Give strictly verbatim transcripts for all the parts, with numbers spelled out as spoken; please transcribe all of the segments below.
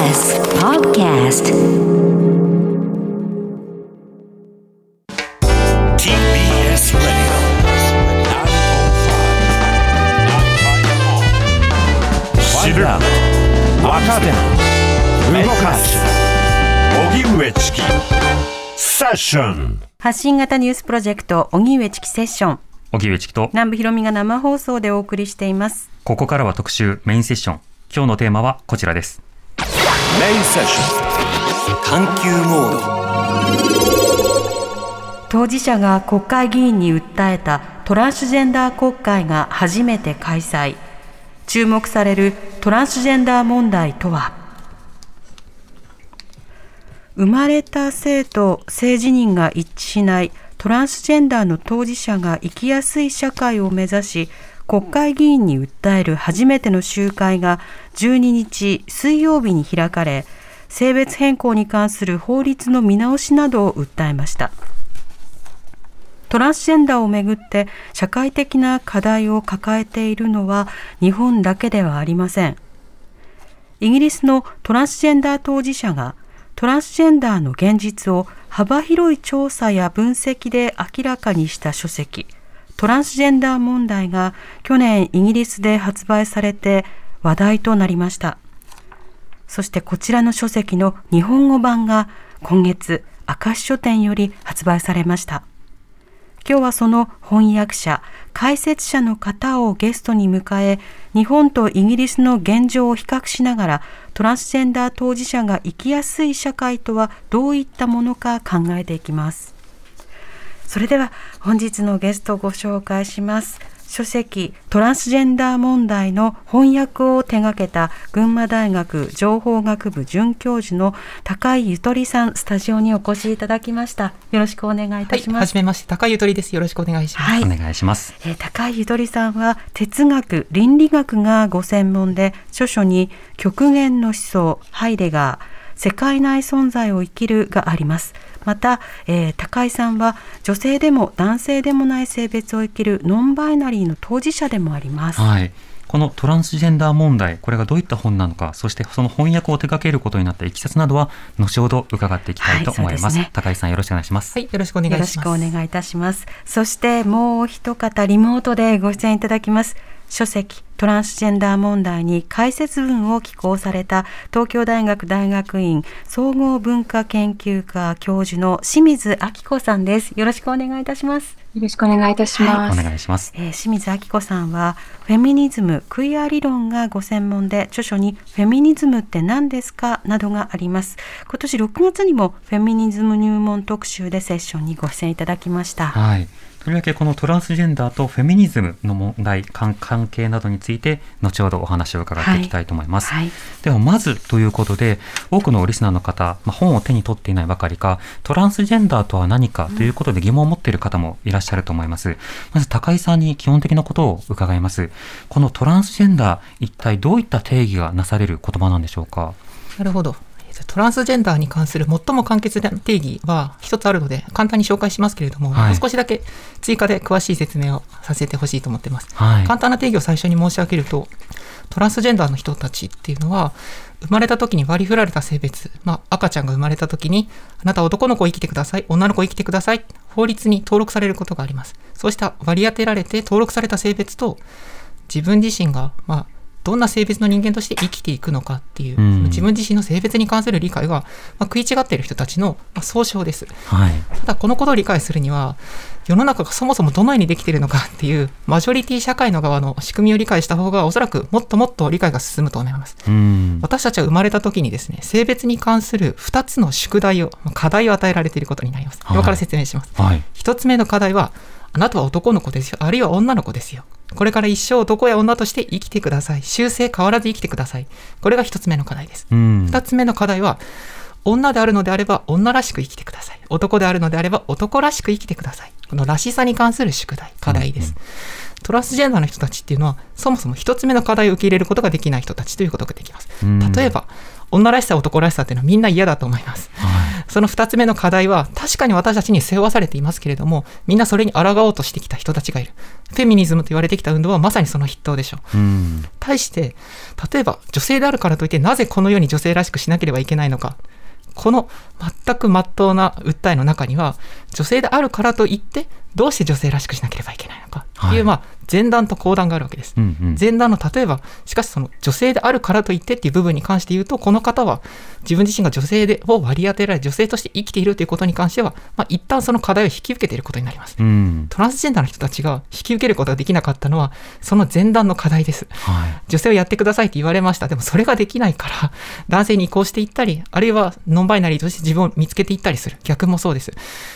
ティービーエス Podcast ティービーエス Radio ナインゼロファイブ 知る、若手、動かす、Ogimewetchiセッション。発信型ニュースプロジェクトOgimewetchiセッション、Ogimewetchiと南部ひろみが生放送でお送りしています。ここからは特集メインセッション。今日のテーマはこちらです。メインセッション、緩急モード。当事者が国会議員に訴えたトランスジェンダー国会が初めて開催。注目されるトランスジェンダー問題とは。生まれた性と性自認が一致しないトランスジェンダーの当事者が生きやすい社会を目指し国会議員に訴える初めての集会がじゅうににち水曜日に開かれ、性別変更に関する法律の見直しなどを訴えました。トランスジェンダーをめぐって社会的な課題を抱えているのは日本だけではありません。イギリスのトランスジェンダー当事者がトランスジェンダーの現実を幅広い調査や分析で明らかにした書籍、トランスジェンダー問題が去年イギリスで発売されて話題となりました。そしてこちらの書籍の日本語版が今月明石書店より発売されました。今日はその翻訳者、解説者の方をゲストに迎え、日本とイギリスの現状を比較しながらトランスジェンダー当事者が生きやすい社会とはどういったものか考えていきます。それでは本日のゲストをご紹介します。書籍トランスジェンダー問題の翻訳を手掛けた群馬大学情報学部准教授の高井ゆとりさん、スタジオにお越しいただきました。よろしくお願いいたします。はい、はじめまして、高井ゆとりです。よろしくお願いします。はい、お願いします。えー、高井ゆとりさんは哲学・倫理学がご専門で、著書に極限の思想、ハイデガー、世界内存在を生きるがあります。また、えー、高井さんは女性でも男性でもない性別を生きるノンバイナリーの当事者でもあります。はい、このトランスジェンダー問題、これがどういった本なのか、そしてその翻訳を手掛けることになったいきさつなどは後ほど伺っていきたいと思います。はい、そうですね、高井さん、よろしくお願いします。はい、よろしくお願いします。よろしくお願いいたします。そしてもう一方リモートでご出演いただきます。書籍トランスジェンダー問題に解説文を寄稿された東京大学大学院総合文化研究科教授の清水明子さんです。よろしくお願いいたします。よろしくお願いいたします。はい、お願いします。えー、清水明子さんはフェミニズム・クイア理論がご専門で、著書にフェミニズムって何ですかなどがあります。今年ろくがつにもフェミニズム入門特集でセッションにご出演いただきました。はい、とりわけこのトランスジェンダーとフェミニズムの問題、関係などについて後ほどお話を伺っていきたいと思います。はいはい、ではまずということで、多くのリスナーの方、まあ、本を手に取っていないばかりかトランスジェンダーとは何かということで疑問を持っている方もいらっしゃると思います。うん、まず高井さんに基本的なことを伺います。このトランスジェンダー、一体どういった定義がなされる言葉なんでしょうか。なるほど。トランスジェンダーに関する最も簡潔な定義は一つあるので簡単に紹介しますけれども、はい、少しだけ追加で詳しい説明をさせてほしいと思っています。はい、簡単な定義を最初に申し上げると、トランスジェンダーの人たちっていうのは生まれた時に割り振られた性別、まあ、赤ちゃんが生まれた時にあなた男の子生きてください、女の子生きてください、法律に登録されることがあります。そうした割り当てられて登録された性別と自分自身がまあどんな性別の人間として生きていくのかっていう、うん、自分自身の性別に関する理解が、まあ、食い違っている人たちの、まあ、総称です。はい、ただこのことを理解するには世の中がそもそもどのようにできているのかっていうマジョリティ社会の側の仕組みを理解した方がおそらくもっともっと理解が進むと思います。うん、私たちは生まれた時にですね、性別に関するふたつの宿題を、課題を与えられていることになります。はい、今から説明します。はい、ひとつめの課題はあなたは男の子ですよ、あるいは女の子ですよ、これから一生男や女として生きてください、終生変わらず生きてください、これが一つ目の課題です。うん、二つ目の課題は女であるのであれば女らしく生きてください、男であるのであれば男らしく生きてください、このらしさに関する宿題、課題です。うんうん、トランスジェンダーの人たちっていうのはそもそも一つ目の課題を受け入れることができない人たちということができます。うん、例えば女らしさ男らしさっていうのはみんな嫌だと思います、はい、そのふたつめの課題は確かに私たちに背負わされていますけれども、みんなそれに抗おうとしてきた人たちがいる。フェミニズムと言われてきた運動はまさにその筆頭でしょう、うん、対して例えば女性であるからといってなぜこの世に女性らしくしなければいけないのか、この全く真っ当な訴えの中には女性であるからといってどうして女性らしくしなければいけないのかという、はい、まあ、前段と後段があるわけです、うんうん、前段の例えばしかしその女性であるからといってっていう部分に関して言うと、この方は自分自身が女性でを割り当てられ女性として生きているということに関しては、まあ、一旦その課題を引き受けていることになります、うん、トランスジェンダーの人たちが引き受けることができなかったのはその前段の課題です、はい、女性をやってくださいって言われました。でもそれができないから男性に移行していったり、あるいはノンバイナリーとして自分を見つけていったりする。逆もそうです。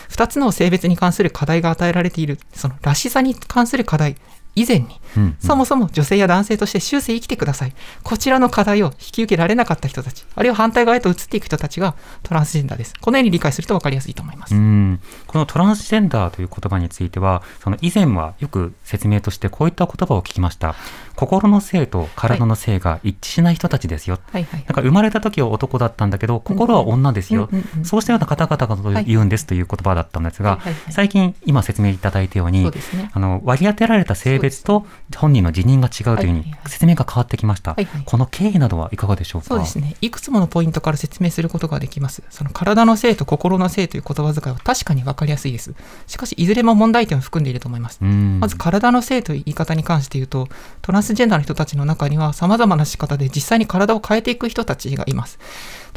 ふたつの性別に関する課題が与えられているそのらしさに関する課題以前に、うんうん、そもそも女性や男性として終生生きてください、こちらの課題を引き受けられなかった人たち、あるいは反対側へと移っていく人たちがトランスジェンダーです。このように理解すると分かりやすいと思います。うん、このトランスジェンダーという言葉についてはその以前はよく説明としてこういった言葉を聞きました。心の性と体の性が一致しない人たちですよ、はいはいはい、なんか生まれた時は男だったんだけど心は女ですよ、うんうんうんうん、そうしたような方々が言うんですという言葉だったんですが、はいはいはい、最近今説明いただいたように、そうですね、あの割り当てられた性別別と本人の辞任が違うというふうに説明が変わってきました、はいはいはい、この経緯などはいかがでしょうか。そうですね、いくつものポイントから説明することができます。その体の性と心の性という言葉遣いは確かに分かりやすいです。しかしいずれも問題点を含んでいると思います。まず体の性という言い方に関して言うと、トランスジェンダーの人たちの中には様々な仕方で実際に体を変えていく人たちがいます。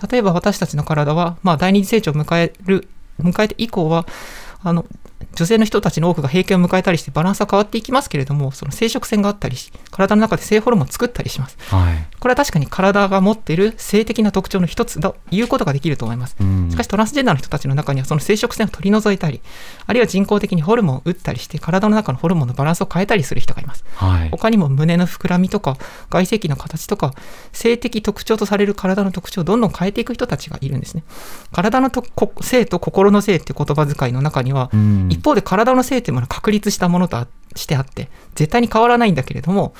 例えば私たちの体は、まあ、第二次成長を迎える迎えて以降はあの女性の人たちの多くが閉経を迎えたりしてバランスは変わっていきますけれども、その生殖腺があったりし体の中で性ホルモンを作ったりします、はい、これは確かに体が持っている性的な特徴の一つということができると思います、うん、しかしトランスジェンダーの人たちの中にはその生殖腺を取り除いたり、あるいは人工的にホルモンを打ったりして体の中のホルモンのバランスを変えたりする人がいます、はい、他にも胸の膨らみとか外性器の形とか性的特徴とされる体の特徴をどんどん変えていく人たちがいるんですね。体のと性と心の性という言葉遣いの中には、うん、一方で体の性というものは確立したものとしてあって絶対に変わらないんだけれども、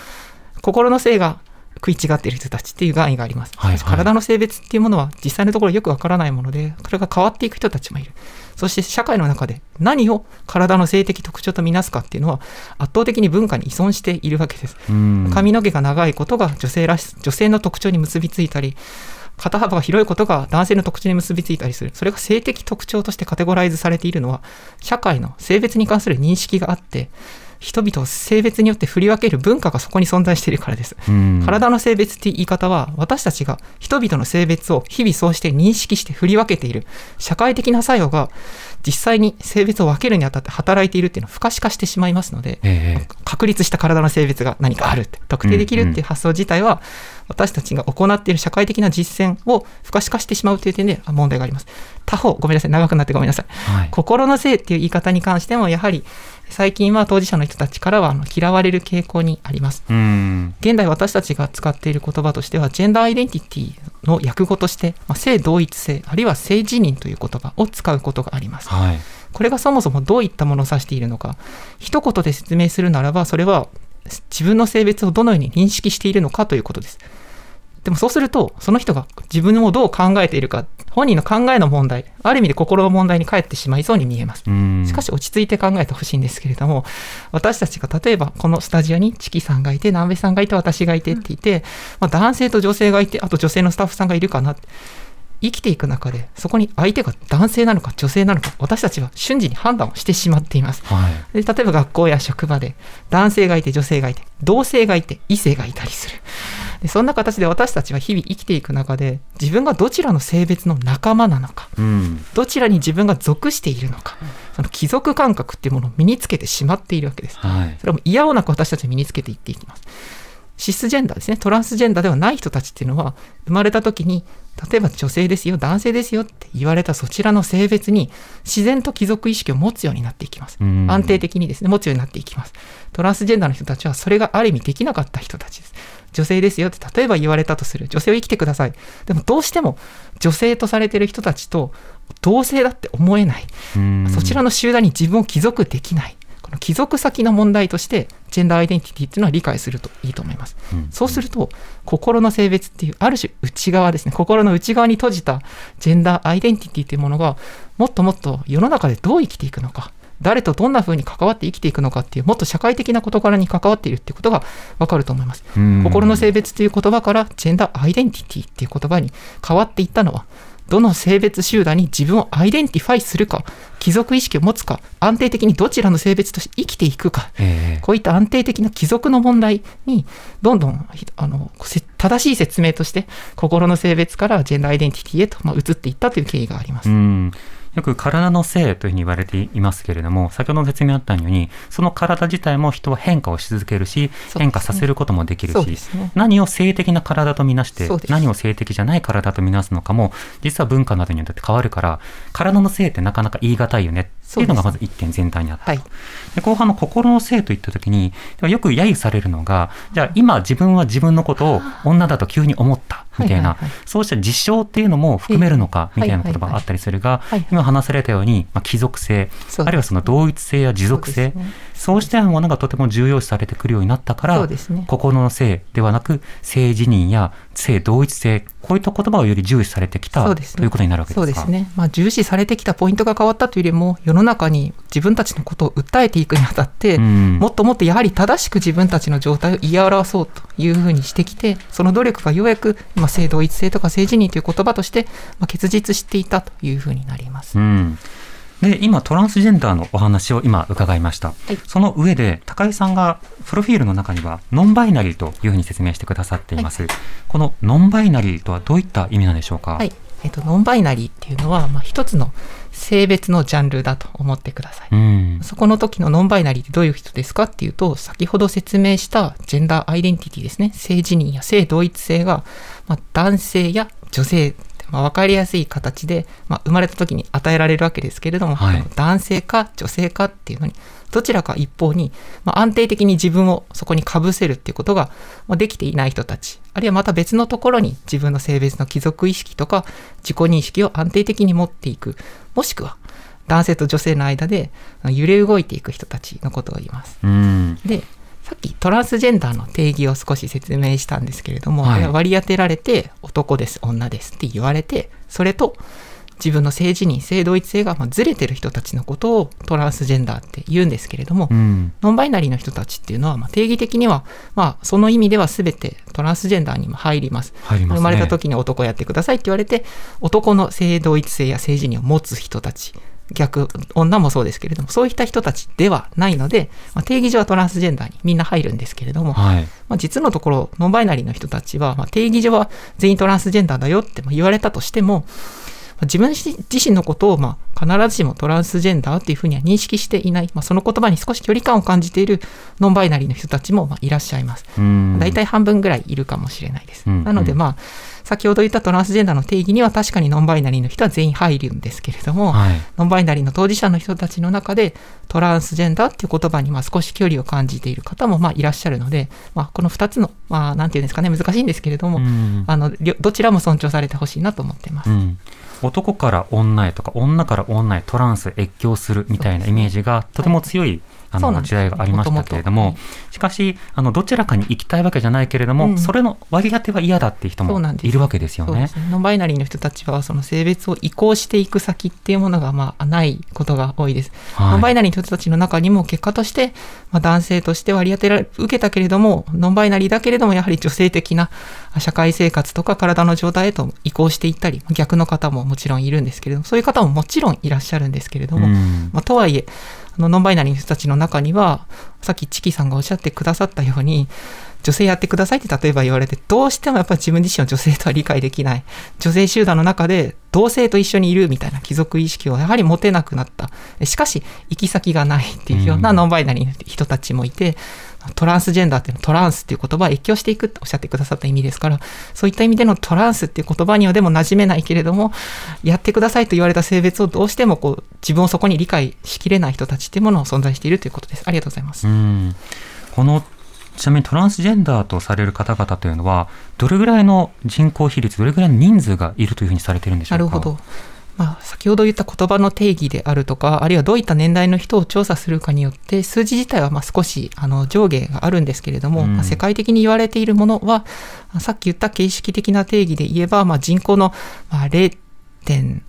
心の性が食い違っている人たちっていう概念があります、はいはい、体の性別っていうものは実際のところよくわからないもので、これが変わっていく人たちもいる。そして社会の中で何を体の性的特徴とみなすかっていうのは圧倒的に文化に依存しているわけです。髪の毛が長いことが女性らし、女性の特徴に結びついたり、肩幅が広いことが男性の特徴に結びついたりする。それが性的特徴としてカテゴライズされているのは社会の性別に関する認識があって、人々を性別によって振り分ける文化がそこに存在しているからです。体の性別という言い方は私たちが人々の性別を日々そうして認識して振り分けている社会的な作用が実際に性別を分けるにあたって働いているというのを不可視化してしまいますので、えー、確立した体の性別が何かあるって特定できるという発想自体は、うんうん、私たちが行っている社会的な実践を不可視化してしまうという点で問題があります。他方、ごめんなさい、長くなってごめんなさい、はい、心の性という言い方に関してもやはり最近は当事者の人たちからは嫌われる傾向にあります。うん、現代私たちが使っている言葉としてはジェンダーアイデンティティの訳語として、まあ、性同一性あるいは性自認という言葉を使うことがあります、はい、これがそもそもどういったものを指しているのか一言で説明するならば、それは自分の性別をどのように認識しているのかということです。でもそうするとその人が自分をどう考えているか、本人の考えの問題、ある意味で心の問題に返ってしまいそうに見えます。しかし落ち着いて考えてほしいんですけれども、私たちが例えばこのスタジオにチキさんがいて南部さんがいて私がいてっていて、うん、まあ、男性と女性がいてあと女性のスタッフさんがいるかなって生きていく中で、そこに相手が男性なのか女性なのか私たちは瞬時に判断をしてしまっています、はい、で例えば学校や職場で男性がいて女性がいて同性がいて異性がいたりする。でそんな形で私たちは日々生きていく中で自分がどちらの性別の仲間なのか、うん、どちらに自分が属しているのか、その帰属感覚っていうものを身につけてしまっているわけです、はい、それも嫌おなく私たちは身につけていっていきます。シスジェンダーですね、トランスジェンダーではない人たちっていうのは生まれた時に例えば女性ですよ男性ですよって言われたそちらの性別に自然と帰属意識を持つようになっていきます。安定的にですね持つようになっていきます。トランスジェンダーの人たちはそれがある意味できなかった人たちです。女性ですよって例えば言われたとする、女性を生きてください、でもどうしても女性とされている人たちと同性だって思えない、そちらの集団に自分を帰属できない、帰属先の問題としてジェンダーアイデンティティっていうのは理解するといいと思います、うんうん、そうすると心の性別っていうある種内側ですね、心の内側に閉じたジェンダーアイデンティティっていうものがもっともっと世の中でどう生きていくのか、誰とどんな風に関わって生きていくのかっていう、もっと社会的な事柄に関わっているっていうことが分かると思います。心の性別という言葉からジェンダーアイデンティティっていう言葉に変わっていったのは、どの性別集団に自分をアイデンティファイするか、帰属意識を持つか、安定的にどちらの性別として生きていくか、えー、こういった安定的な帰属の問題にどんどんあの正しい説明として心の性別からジェンダーアイデンティティへと、まあ、移っていったという経緯があります。うん、よく体の性というふうに言われていますけれども、先ほどの説明あったようにその体自体も人は変化をし続けるし、ね、変化させることもできるし、ね、何を性的な体とみなして何を性的じゃない体とみなすのかも実は文化などによって変わるから、体の性ってなかなか言い難いよねっていうのがまず一点全体にあったと、ね、はい、で後半の心の性といったときによく揶揄されるのが、じゃあ今自分は自分のことを女だと急に思ったみたいな、はいはいはい、そうした実証っていうのも含めるのかみたいな言葉があったりするが、はいはいはい、今話されたように、まあ、帰属性、ね、あるいはその同一性や持続性、そう、ね、そうしたようなものがとても重要視されてくるようになったから、ね、心の性ではなく性自認や性同一性、こういった言葉をより重視されてきた、ね、ということになるわけですか。そうですね、まあ、重視されてきたポイントが変わったというよりも、世の中に自分たちのことを訴えていくにあたって、うん、もっともっとやはり正しく自分たちの状態を言い表そうというふうにしてきて、その努力がようやく、まあ、性同一性とか性自認という言葉として、まあ、結実していたというふうになります、うん。で今トランスジェンダーのお話を今伺いました、はい、その上で高井さんがプロフィールの中にはノンバイナリーというふうに説明してくださっています、はい、このノンバイナリーとはどういった意味なんでしょうか。はい、えっと、ノンバイナリーっていうのは、まあ、一つの性別のジャンルだと思ってください、うん、そこの時のノンバイナリーってどういう人ですかっていうと、先ほど説明したジェンダーアイデンティティですね、性自認や性同一性が、まあ、男性や女性、まあ、分かりやすい形で、まあ、生まれた時に与えられるわけですけれども、はい、男性か女性かっていうのにどちらか一方に、まあ、安定的に自分をそこに被せるっていうことができていない人たち、あるいはまた別のところに自分の性別の帰属意識とか自己認識を安定的に持っていく、もしくは男性と女性の間で揺れ動いていく人たちのことを言います。うん、でさっきトランスジェンダーの定義を少し説明したんですけれども、はい、割り当てられて男です女ですって言われて、それと自分の性自認性同一性がずれてる人たちのことをトランスジェンダーって言うんですけれども、うん、ノンバイナリーの人たちっていうのは、まあ、定義的には、まあ、その意味では全てトランスジェンダーにも入ります、入りますね、生まれた時に男やってくださいって言われて男の性同一性や性自認を持つ人たち、逆女もそうですけれども、そういった人たちではないので、まあ、定義上はトランスジェンダーにみんな入るんですけれども、はい、まあ、実のところノンバイナリーの人たちは、まあ、定義上は全員トランスジェンダーだよって言われたとしても、まあ、自分自身のことを、まあ、必ずしもトランスジェンダーというふうには認識していない、まあ、その言葉に少し距離感を感じているノンバイナリーの人たちも、まあ、いらっしゃいます。だいたい半分ぐらいいるかもしれないです、うんうん、なのでまあ先ほど言ったトランスジェンダーの定義には確かにノンバイナリーの人は全員入るんですけれども、はい、ノンバイナリーの当事者の人たちの中でトランスジェンダーっていう言葉にまあ少し距離を感じている方もまあいらっしゃるので、まあ、このふたつの、まあ、なんていうんですかね、難しいんですけれども、うん、あのどちらも尊重されてほしいなと思っています、うん、男から女へとか女から女へトランス越境するみたいなイメージがとても強い、はい、あの時代がありましたけれども、しかしあのどちらかに行きたいわけじゃないけれども、うん、それの割り当ては嫌だっていう人もいるわけですよね。ノンバイナリーの人たちはその性別を移行していく先っていうものがまあないことが多いです、はい、ノンバイナリーの人たちの中にも結果として、まあ、男性として割り当てられ受けたけれどもノンバイナリーだけれどもやはり女性的な社会生活とか体の状態へと移行していったり、逆の方ももちろんいるんですけれども、そういう方ももちろんいらっしゃるんですけれども、うん、まあ、とはいえノンバイナリーの人たちの中にはさっきチキさんがおっしゃってくださったように女性やってくださいって例えば言われて、どうしてもやっぱり自分自身を女性とは理解できない、女性集団の中で同性と一緒にいるみたいな帰属意識をやはり持てなくなった、しかし行き先がないっていうようなノンバイナリーの人たちもいて、トランスジェンダーっていうのトランスっていう言葉を越境していくっておっしゃってくださった意味ですから、そういった意味でのトランスっていう言葉にはでも馴染めないけれどもやってくださいと言われた性別をどうしてもこう自分をそこに理解しきれない人たちっていうものを存在しているということです。ありがとうございます。うん、このちなみにトランスジェンダーとされる方々というのはどれぐらいの人口比率、どれぐらいの人数がいるというふうにされているんでしょうか。なるほど、まあ、先ほど言った言葉の定義であるとか、あるいはどういった年代の人を調査するかによって数字自体はまあ少しあの上下があるんですけれども、うんまあ、世界的に言われているものはさっき言った形式的な定義で言えば、まあ、人口の ゼロ点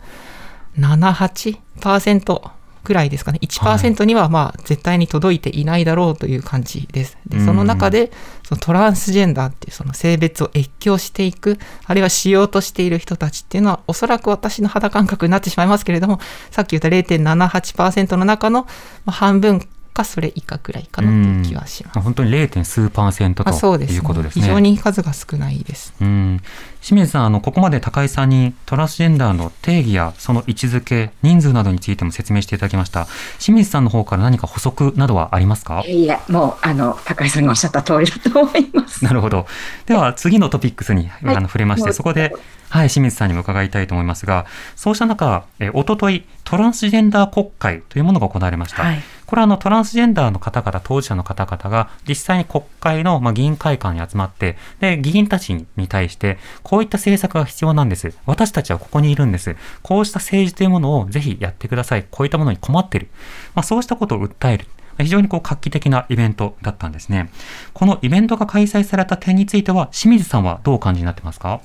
ななはちパーセント くらいですかね。 いちパーセント にはまあ絶対に届いていないだろうという感じです。で、その中でそのトランスジェンダーっていうその性別を越境していく、あるいはしようとしている人たちっていうのはおそらく私の肌感覚になってしまいますけれども、さっき言った ゼロ点ななはちパーセント の中の半分かそれ以下くらいかなという気はします。本当に ゼロ点数パーセント ということですね。非常に数が少ないです。うん清水さん、あのここまで高井さんにトランスジェンダーの定義やその位置づけ、人数などについても説明していただきました。清水さんの方から何か補足などはありますか？いや、もうあの高井さんがおっしゃった通りだと思います。なるほど。では次のトピックスに、はい、あの触れまして、そこで、はい、清水さんにも伺いたいと思いますが、そうした中えおとといトランスジェンダー国会というものが行われました、はい、これはあのトランスジェンダーの方々、当事者の方々が実際に国会の、まあ、議員会館に集まって、で議員たちに対してこういった政策が必要なんです、私たちはここにいるんです、こうした政治というものをぜひやってください、こういったものに困っている、まあ、そうしたことを訴える、非常にこう画期的なイベントだったんですね。このイベントが開催された点については清水さんはどうお感じになってますか？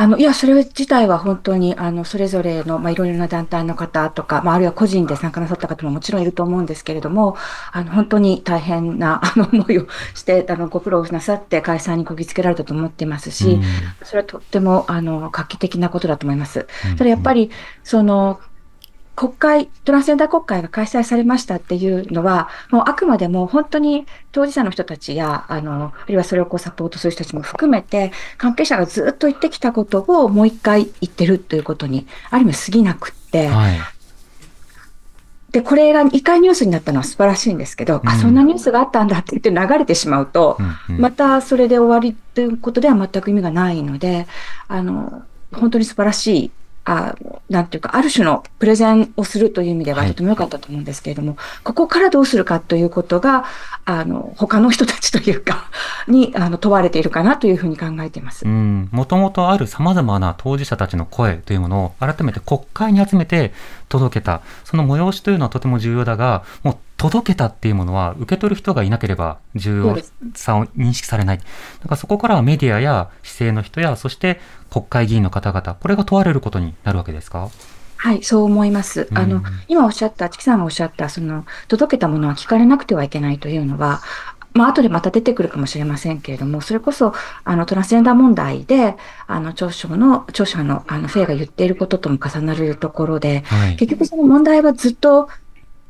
あのいやそれ自体は本当にあのそれぞれの、まあ、いろいろな団体の方とか、まあ、あるいは個人で参加なさった方ももちろんいると思うんですけれども、あの本当に大変なあの思いをしてあのご苦労なさって解散にこぎつけられたと思っていますし、うん、それはとってもあの画期的なことだと思います、うん、ただやっぱりその国会、トランスジェンダー国会が開催されましたっていうのは、もうあくまでも本当に当事者の人たちや、あの、あるいはそれをこうサポートする人たちも含めて、関係者がずっと言ってきたことをもう一回言ってるということに、ある意味過ぎなくって、はい、でこれが一回ニュースになったのは素晴らしいんですけど、うん、あそんなニュースがあったんだって言って流れてしまうと、うんうん、またそれで終わりということでは全く意味がないので、あの、本当に素晴らしい、あ, なんていうかある種のプレゼンをするという意味ではとても良かったと思うんですけれども、はい、ここからどうするかということがあの他の人たちというかにあの問われているかなというふうに考えています。もともとあるさまざまな当事者たちの声というものを改めて国会に集めて届けた、その催しというのはとても重要だが、もう届けたっていうものは受け取る人がいなければ重要さを認識されない。だからそこからメディアや市政の人や、そして国会議員の方々、これが問われることになるわけですか？はい、そう思います、うん、あの今おっしゃったチキさんがおっしゃったその届けたものは聞かれなくてはいけないというのは、まあ後でまた出てくるかもしれませんけれども、それこそあのトランスジェンダー問題であの著者の著者のあのフェイが言っていることとも重なるところで、はい、結局その問題はずっと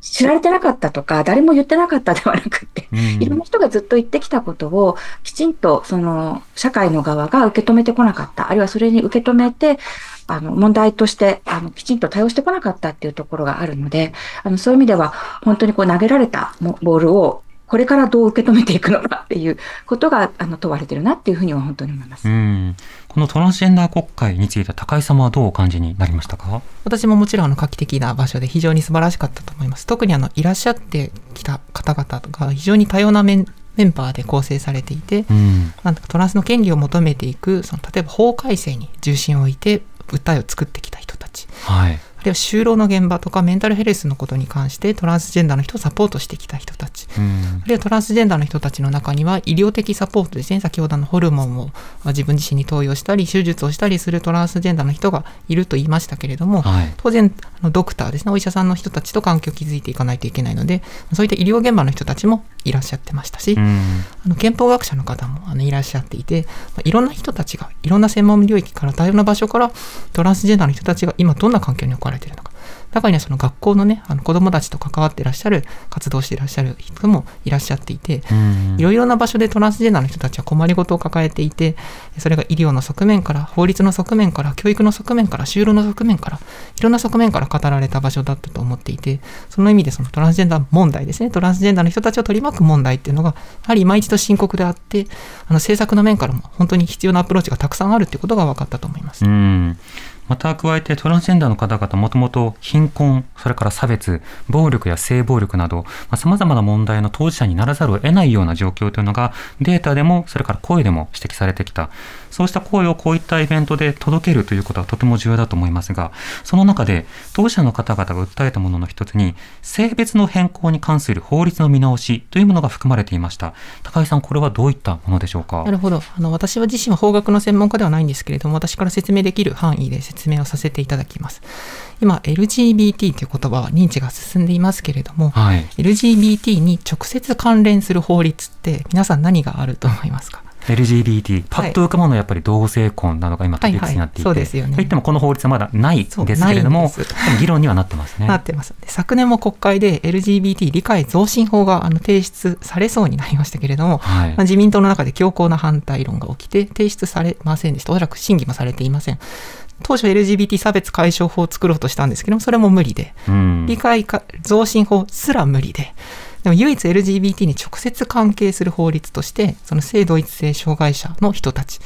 知られてなかったとか誰も言ってなかったではなくて、いろんな人がずっと言ってきたことをきちんとその社会の側が受け止めてこなかった、あるいはそれに受け止めてあの問題としてあのきちんと対応してこなかったっていうところがあるので、あのそういう意味では本当にこう投げられたボールをこれからどう受け止めていくのかっていうことがあの問われてるなっていうふうには本当に思います。うん、このトランスジェンダー国会について高井様はどうお感じになりましたか？私ももちろんあの画期的な場所で非常に素晴らしかったと思います。特にあのいらっしゃってきた方々が非常に多様な面メンバーで構成されていて、うん、なんかトランスの権利を求めていく、その例えば法改正に重心を置いて訴えを作ってきた人たち、はい、あるいは就労の現場とかメンタルヘルスのことに関してトランスジェンダーの人をサポートしてきた人たち、うん、あるいはトランスジェンダーの人たちの中には医療的サポートですね、先ほどのホルモンを自分自身に投与したり手術をしたりするトランスジェンダーの人がいると言いましたけれども、はい、当然ドクターですね、お医者さんの人たちと関係を築いていかないといけないので、そういった医療現場の人たちもいらっしゃってましたし、うん、あの憲法学者の方もあのいらっしゃっていて、いろんな人たちがいろんな専門領域から多様な場所からトランスジェンダーの人たちが今どんな環境に置かれているのかれているのか、中にはその学校のね、あの子どもたちと関わっていらっしゃる、活動していらっしゃる人もいらっしゃっていて、いろいろな場所でトランスジェンダーの人たちは困りごとを抱えていて、それが医療の側面から法律の側面から教育の側面から就労の側面からいろんな側面から語られた場所だったと思っていて、その意味でそのトランスジェンダー問題ですね、トランスジェンダーの人たちを取り巻く問題っていうのがやはり今一度深刻であって、あの政策の面からも本当に必要なアプローチがたくさんあるということが分かったと思います。うん、また加えてトランスジェンダーの方々、もともと貧困、それから差別、暴力や性暴力など、さまざまな問題の当事者にならざるを得ないような状況というのがデータでもそれから声でも指摘されてきた。そうした声をこういったイベントで届けるということはとても重要だと思いますが、その中で当事者の方々が訴えたものの一つに性別の変更に関する法律の見直しというものが含まれていました。高井さん、これはどういったものでしょうか。なるほど、あの私は自身は法学の専門家ではないんですけれども、私から説明できる範囲で説明をさせていただきます。今 エルジービーティー という言葉は認知が進んでいますけれども、はい、エルジービーティー に直接関連する法律って皆さん何があると思いますか。エルジービーティー、パッと浮かぶのはやっぱり同性婚などが今トピックスになっていて、はいはい、そうですよね。といってもこの法律はまだないですけれども、でも議論にはなってますね。なってます。で、昨年も国会で エルジービーティー 理解増進法があの提出されそうになりましたけれども、はい、まあ、自民党の中で強硬な反対論が起きて提出されませんでした。おそらく審議もされていません。当初 エルジービーティー 差別解消法を作ろうとしたんですけども、それも無理で、うん、理解増進法すら無理で、でも唯一 エルジービーティー に直接関係する法律としてその性同一性障害者の人たち、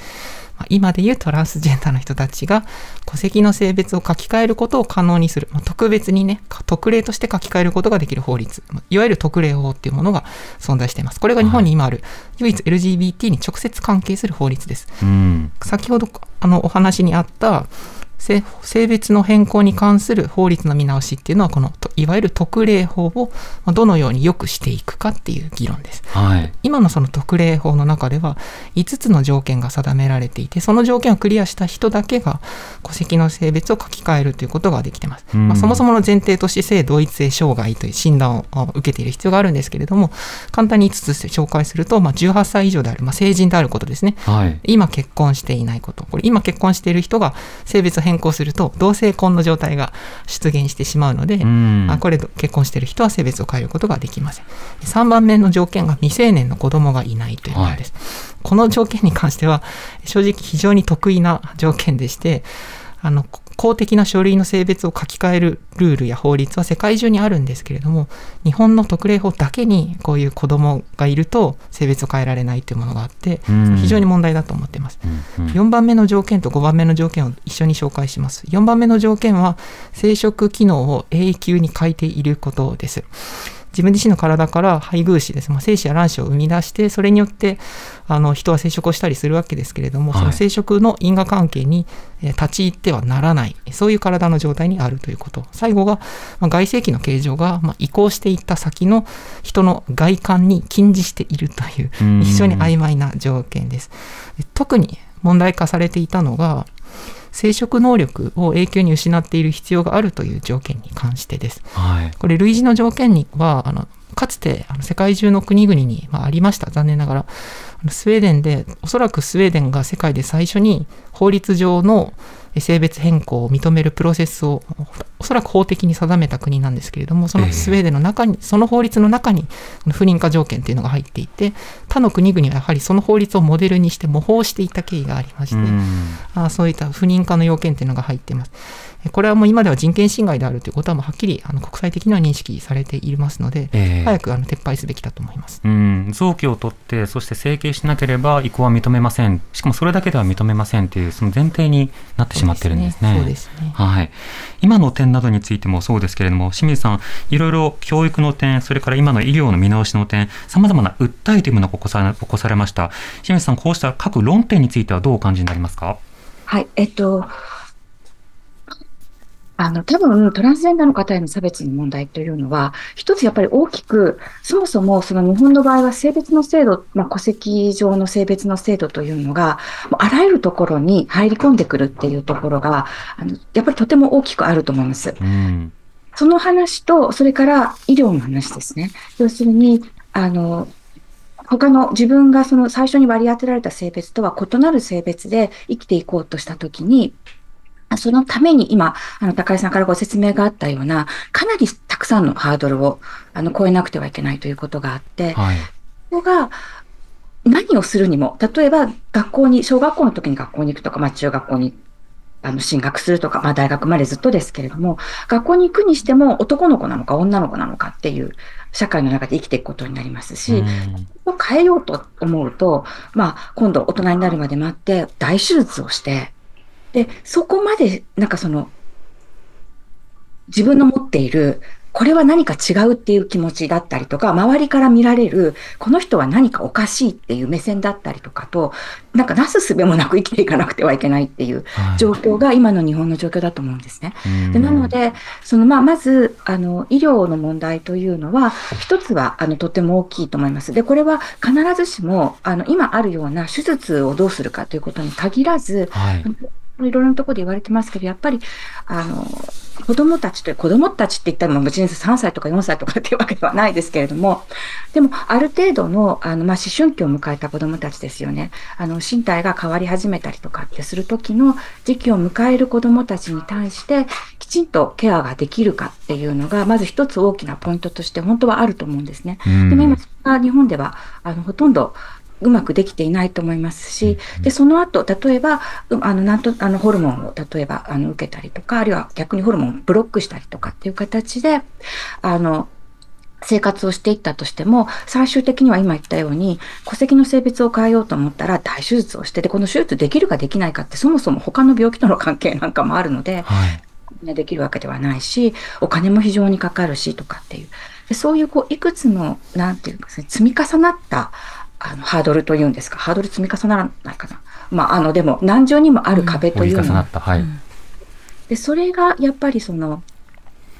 まあ、今でいうトランスジェンダーの人たちが戸籍の性別を書き換えることを可能にする、まあ、特別にね、特例として書き換えることができる法律、いわゆる特例法というものが存在しています。これが日本に今ある唯一 エルジービーティー に直接関係する法律です、うん、先ほどあのお話にあった性別の変更に関する法律の見直しっていうのはこのいわゆる特例法をどのように良くしていくかっていう議論です、はい、今のその特例法の中ではいつつの条件が定められていて、その条件をクリアした人だけが戸籍の性別を書き換えるということができています、うん、まあ、そもそもの前提として性同一性障害という診断を受けている必要があるんですけれども、簡単にいつつ紹介すると、まあ、じゅうはっさい以上である、まあ、成人であることですね、はい、今結婚していないこと、これ今結婚している人が性別変更変更すると同性婚の状態が出現してしまうので、うん、あこれ結婚している人は性別を変えることができません。さんばんめの条件が未成年の子供がいないというものです、はい、この条件に関しては正直非常に特異な条件でして、あの公的な書類の性別を書き換えるルールや法律は世界中にあるんですけれども、日本の特例法だけにこういう子供がいると性別を変えられないというものがあって、うん、非常に問題だと思っています、うんうん、よんばんめの条件とごばんめの条件を一緒に紹介します。よんばんめの条件は生殖機能を永久に変えていることです。自分自身の体から配偶子です、まあ、精子や卵子を生み出して、それによってあの人は生殖をしたりするわけですけれども、はい、その生殖の因果関係に立ち入ってはならない、そういう体の状態にあるということ。最後が、まあ、外性器の形状が、まあ、移行していった先の人の外観に近似しているという非常に曖昧な条件です。特に問題化されていたのが生殖能力を永久に失っている必要があるという条件に関してです、はい、これ類似の条件にはあのかつてあの世界中の国々に、まあ、ありました。残念ながらスウェーデンで、おそらくスウェーデンが世界で最初に法律上の性別変更を認めるプロセスをおそらく法的に定めた国なんですけれども、そのスウェーデンの中に、えー、その法律の中に不妊化条件というのが入っていて、他の国々はやはりその法律をモデルにして模倣していた経緯がありまして、あそういった不妊化の要件というのが入っています。これはもう今では人権侵害であるということはもうはっきりあの国際的には認識されていますので、えー、早くあの撤廃すべきだと思います。うん、臓器を取ってそして整形しなければ移行は認めません、しかもそれだけでは認めませんというその前提になってしまっているんですね。そうですね、はい、今の点などについてもそうですけれども、清水さん、いろいろ教育の点、それから今の医療の見直しの点、さまざまな訴えというものが起こさ、起こされました。清水さん、こうした各論点についてはどうお感じになりますか。はい、えっとあの多分トランスジェンダーの方への差別の問題というのは一つやっぱり大きく、そもそもその日本の場合は性別の制度、まあ、戸籍上の性別の制度というのがあらゆるところに入り込んでくるっていうところがあのやっぱりとても大きくあると思います、うん、その話とそれから医療の話ですね。要するにあの他の自分がその最初に割り当てられた性別とは異なる性別で生きていこうとしたときに、そのために今、あの、高井さんからご説明があったような、かなりたくさんのハードルを、あの、越えなくてはいけないということがあって、はい、ここが、何をするにも、例えば、学校に、小学校の時に学校に行くとか、まあ、中学校に、あの、進学するとか、まあ、大学までずっとですけれども、学校に行くにしても、男の子なのか、女の子なのかっていう、社会の中で生きていくことになりますし、変えようと思うと、まあ、今度、大人になるまで待って、大手術をして、でそこまでなんかその自分の持っているこれは何か違うっていう気持ちだったりとか、周りから見られるこの人は何かおかしいっていう目線だったりとかと、なんかなすすべもなく生きていかなくてはいけないっていう状況が今の日本の状況だと思うんですね。でなのでその、まあ、まずあの医療の問題というのは一つはあのとても大きいと思います。でこれは必ずしもあの今あるような手術をどうするかということに限らず、はいいろいろなところで言われてますけど、やっぱりあの子どもたちという子どもたちって言ったら別にさんさいとかよんさいとかっていうわけではないですけれども、でもある程度 の, あの、まあ、思春期を迎えた子どもたちですよね。あの身体が変わり始めたりとかってする時の時期を迎える子どもたちに対してきちんとケアができるかっていうのがまず一つ大きなポイントとして本当はあると思うんですね。でも今それが日本ではあのほとんどうまくできていないと思いますし、でその後例えばあのなんとあのホルモンを例えばあの受けたりとか、あるいは逆にホルモンをブロックしたりとかっていう形であの生活をしていったとしても、最終的には今言ったように戸籍の性別を変えようと思ったら大手術をして、でこの手術できるかできないかってそもそも他の病気との関係なんかもあるので、はい、みんなできるわけではないし、お金も非常にかかるしとかっていう、でそういうこういくつのなんていうか、ね、積み重なったあのハードルというんですか、ハードル積み重ならないかな、まあ、あのでも何重にもある壁というの、うん、重なった、はい、でそれがやっぱりその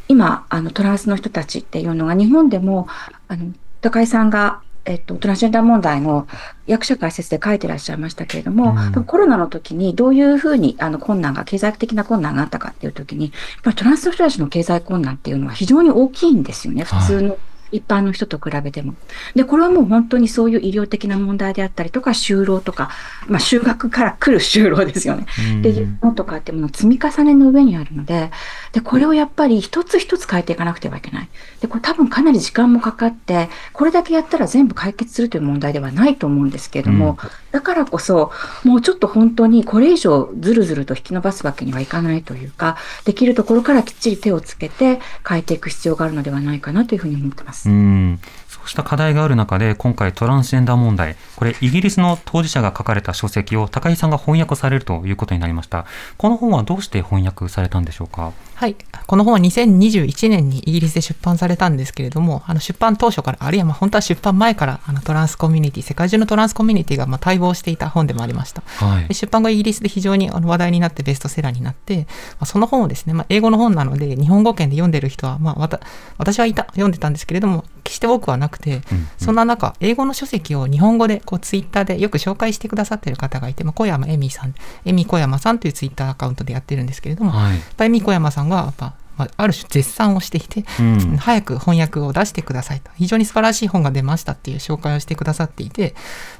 今あのトランスの人たちっていうのが日本でもあの高井さんが、えっと、トランスジェンダー問題の役者解説で書いてらっしゃいましたけれども、うん、コロナの時にどういうふうにあの困難が経済的な困難があったかっていう時にやっぱりトランスの人たちの経済困難っていうのは非常に大きいんですよね、普通の、はい、一般の人と比べても。で、これはもう本当にそういう医療的な問題であったりとか、就労とか、まあ、就学から来る就労ですよね。っていうのとかっていうものの積み重ねの上にあるので、で、これをやっぱり一つ一つ変えていかなくてはいけない。で、これ多分かなり時間もかかって、これだけやったら全部解決するという問題ではないと思うんですけれども、うん、だからこそ、もうちょっと本当にこれ以上ずるずると引き伸ばすわけにはいかないというか、できるところからきっちり手をつけて変えていく必要があるのではないかなというふうに思ってます。うん、そうした課題がある中で今回トランスジェンダー問題、これイギリスの当事者が書かれた書籍を高井さんが翻訳されるということになりました。この本はどうして翻訳されたんでしょうか。はい、この本はにせんにじゅういちねんにイギリスで出版されたんですけれども、あの出版当初から、あるいはまあ本当は出版前からあのトランスコミュニティ、世界中のトランスコミュニティがまあ待望していた本でもありました、はい、で出版後イギリスで非常にあの話題になってベストセラーになって、まあ、その本をですね、まあ、英語の本なので日本語圏で読んでる人は、まあ、わた私はいた読んでたんですけれども決して多くはなくて、うんうん、そんな中英語の書籍を日本語でこうツイッターでよく紹介してくださっている方がいて、まあ、小山恵美さん恵美小山さんというツイッターアカウントでやってるんですけれども、はい、恵美小山さんがやっぱある種絶賛をしていて、うん、早く翻訳を出してくださいと、非常に素晴らしい本が出ましたっていう紹介をしてくださっていて、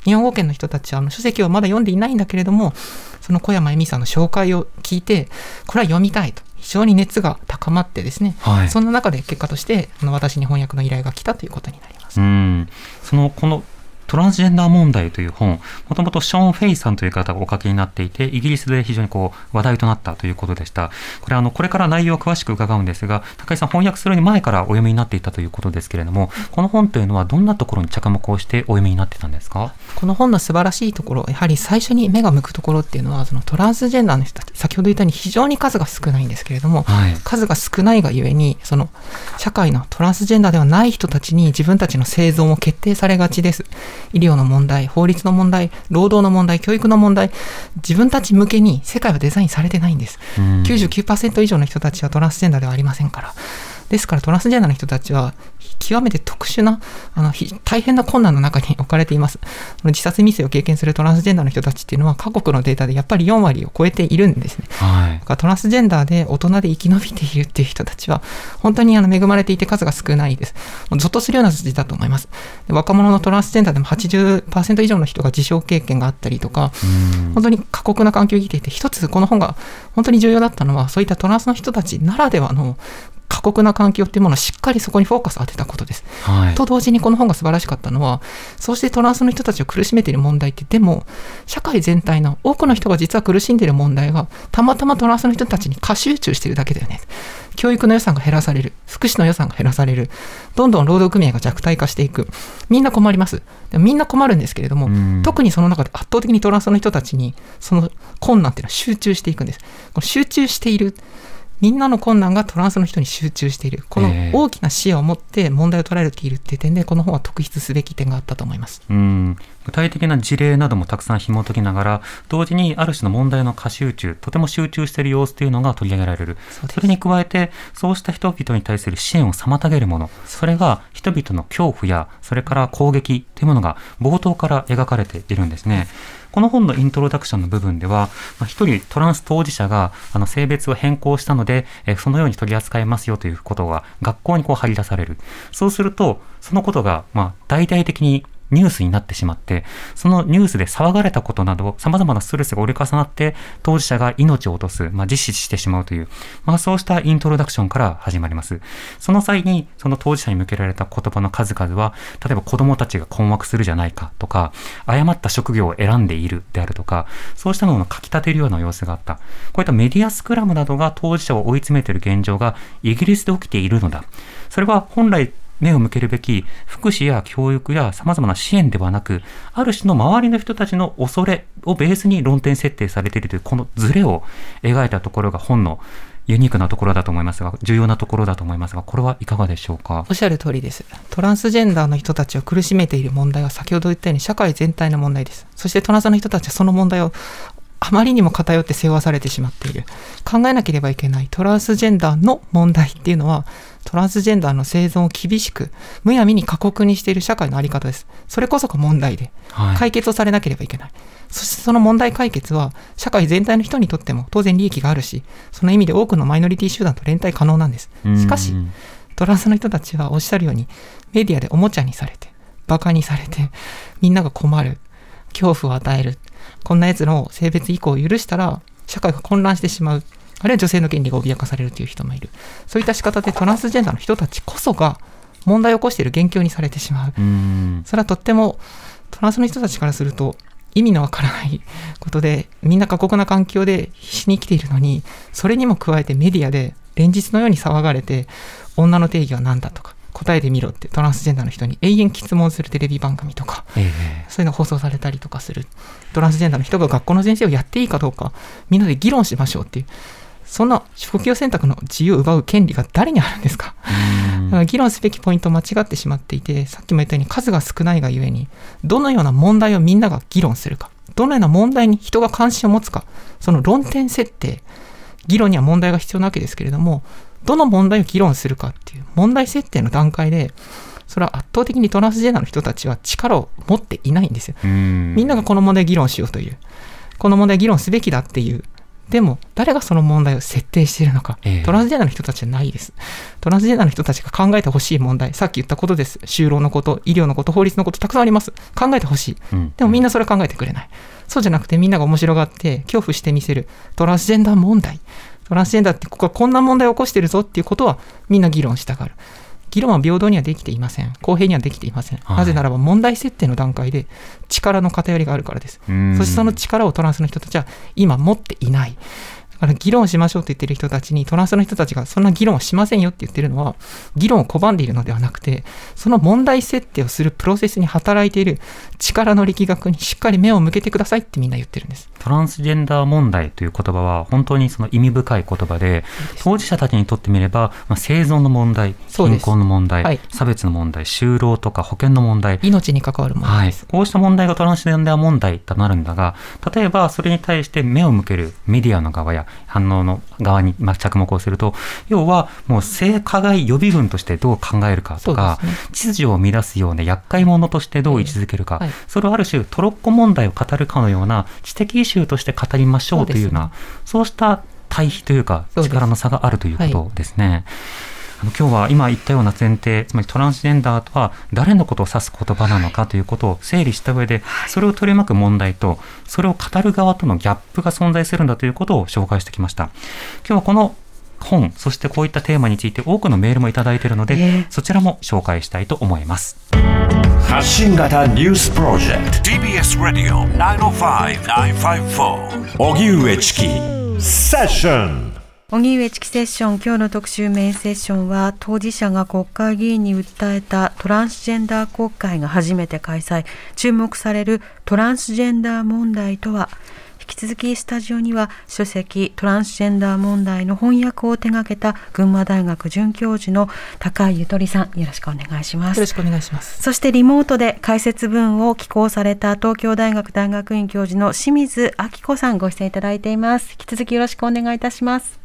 日本語圏の人たちはあの書籍をまだ読んでいないんだけれども、その小山恵美さんの紹介を聞いてこれは読みたいと非常に熱が高まってですね、はい、そんな中で結果としてあの私に翻訳の依頼が来たということになります。うん、そのこのトランスジェンダー問題という本、もともとショーン・フェイさんという方がお書きになっていて、イギリスで非常にこう話題となったということでした。これあのこれから内容を詳しく伺うんですが、高井さん翻訳する前からお読みになっていたということですけれども、この本というのはどんなところに着目をしてお読みになっていたんですか。この本の素晴らしいところ、やはり最初に目が向くところっていうのは、そのトランスジェンダーの人たち、先ほど言ったように非常に数が少ないんですけれども、はい、数が少ないがゆえにその社会のトランスジェンダーではない人たちに自分たちの生存を決定されがちです。医療の問題、法律の問題、労働の問題、教育の問題、自分たち向けに世界はデザインされてないんです。 きゅうじゅうきゅうパーセント 以上の人たちはトランスジェンダーではありませんから。ですからトランスジェンダーの人たちは極めて特殊なあの大変な困難の中に置かれています。自殺未遂を経験するトランスジェンダーの人たちっていうのは各国のデータでやっぱりよんわりを超えているんですね、はい、だからトランスジェンダーで大人で生き延びているっていう人たちは本当にあの恵まれていて数が少ないです。もうゾッとするような数字だと思います。で若者のトランスジェンダーでも はちじゅっパーセント 以上の人が自傷経験があったりとか、うん、本当に過酷な環境を生きていて、一つこの本が本当に重要だったのは、そういったトランスの人たちならではの過酷な環境というものをしっかりそこにフォーカスを当てたことです、はい、と同時にこの本が素晴らしかったのは、そうしてトランスの人たちを苦しめている問題って、でも社会全体の多くの人が実は苦しんでいる問題がたまたまトランスの人たちに過集中しているだけだよね。教育の予算が減らされる、福祉の予算が減らされる、どんどん労働組合が弱体化していく、みんな困ります。でもみんな困るんですけれども、うん、特にその中で圧倒的にトランスの人たちにその困難というのは集中していくんです。この集中しているみんなの困難がトランスの人に集中している、この大きな視野を持って問題を捉えているという点で、この本は特筆すべき点があったと思います。うん、具体的な事例などもたくさん紐解きながら、同時にある種の問題の過集中、とても集中している様子というのが取り上げられる。 そ, それに加えて、そうした人々に対する支援を妨げるもの、それが人々の恐怖やそれから攻撃というものが冒頭から描かれているんですね。この本のイントロダクションの部分では、一人トランス当事者があの性別を変更したので、そのように取り扱いますよということが学校にこう張り出される。そうすると、そのことがまあ大々的にニュースになってしまって、そのニュースで騒がれたことなど様々なストレスが折り重なって当事者が命を落とす、まあ、自死してしまうという、まあ、そうしたイントロダクションから始まります。その際にその当事者に向けられた言葉の数々は、例えば子どもたちが困惑するじゃないかとか、誤った職業を選んでいるであるとか、そうしたものをかき立てるような様子があった。こういったメディアスクラムなどが当事者を追い詰めている現状がイギリスで起きているのだ。それは本来目を向けるべき福祉や教育や様々な支援ではなく、ある種の周りの人たちの恐れをベースに論点設定されているという、このズレを描いたところが本のユニークなところだと思いますが、重要なところだと思いますが、これはいかがでしょうか。おっしゃる通りです。トランスジェンダーの人たちを苦しめている問題は、先ほど言ったように社会全体の問題です。そしてトランスの人たちはその問題をあまりにも偏って背負わされてしまっている。考えなければいけないトランスジェンダーの問題っていうのは、トランスジェンダーの生存を厳しくむやみに過酷にしている社会のあり方です。それこそが問題で、解決をされなければいけない、はい、そしてその問題解決は社会全体の人にとっても当然利益があるし、その意味で多くのマイノリティ集団と連帯可能なんです。しかしトランスの人たちはおっしゃるようにメディアでおもちゃにされて、バカにされて、みんなが困る、恐怖を与える、こんなやつの性別移行を許したら社会が混乱してしまう、あるいは女性の権利が脅かされるという人もいる。そういった仕方でトランスジェンダーの人たちこそが問題を起こしている元凶にされてしまう。うーん、それはとってもトランスの人たちからすると意味のわからないことで、みんな過酷な環境で必死に生きているのに、それにも加えてメディアで連日のように騒がれて、女の定義は何だとか答えてみろってトランスジェンダーの人に永遠質問するテレビ番組とか、ええ、そういうの放送されたりとかする。トランスジェンダーの人が学校の先生をやっていいかどうかみんなで議論しましょうっていう、そんな職業選択の自由を奪う権利が誰にあるんですか。だから議論すべきポイントを間違ってしまっていて、さっきも言ったように数が少ないがゆえに、どのような問題をみんなが議論するか、どのような問題に人が関心を持つか、その論点設定、議論には問題が必要なわけですけれども、どの問題を議論するかっていう問題設定の段階で、それは圧倒的にトランスジェンダーの人たちは力を持っていないんですよ。みんながこの問題を議論しようという、この問題を議論すべきだっていう、でも誰がその問題を設定しているのか、ええ、トランスジェンダーの人たちはないです。トランスジェンダーの人たちが考えてほしい問題、さっき言ったことです。就労のこと、医療のこと、法律のこと、たくさんあります。考えてほしい、うん、でもみんなそれ考えてくれない。そうじゃなくて、みんなが面白がって恐怖してみせるトランスジェンダー問題、トランスジェンダーってここはこんな問題を起こしているぞっていうことはみんな議論したがる。議論は平等にはできていません。公平にはできていません、はい、なぜならば問題設定の段階で力の偏りがあるからです。そしてその力をトランスの人たちは今持っていない。だから議論しましょうと言っている人たちに、トランスの人たちがそんな議論をしませんよって言ってるのは、議論を拒んでいるのではなくて、その問題設定をするプロセスに働いている力の力学にしっかり目を向けてくださいってみんな言ってるんです。トランスジェンダー問題という言葉は本当にその意味深い言葉で、当事者たちにとってみれば、まあ、生存の問題、貧困の問題、はい、差別の問題、就労とか保険の問題、命に関わる問題です、はい、こうした問題がトランスジェンダー問題となるんだが、例えばそれに対して目を向けるメディアの側や反応の側に着目をすると、要はもう性加害予備軍としてどう考えるかとか、ね、秩序を乱すような厄介者としてどう位置づけるか、はい、それをある種トロッコ問題を語るかのような知的意識として語りましょうというような、そうした対比というか力の差があるということですね。はい、あの今日は今言ったような前提、つまりトランスジェンダーとは誰のことを指す言葉なのかということを整理した上で、それを取り巻く問題とそれを語る側とのギャップが存在するんだということを紹介してきました。今日はこの本、そしてこういったテーマについて多くのメールもいただいているので、えー、そちらも紹介したいと思います。発信型ニュースプロジェクト ティービーエス Radio きゅうまるご きゅうごよん Ogimewetchi セッション。Ogimewetchi セッション、今日の特集メインセッションは、当事者が国会議員に訴えたトランスジェンダー国会が初めて開催。注目されるトランスジェンダー問題とは。引き続きスタジオには書籍トランスジェンダー問題の翻訳を手掛けた群馬大学准教授の高井ゆとりさん、よろしくお願いします。よろしくお願いします。そしてリモートで解説文を寄稿された東京大学大学院教授の清水明子さん、ご出演いただいています。引き続きよろしくお願いいたします。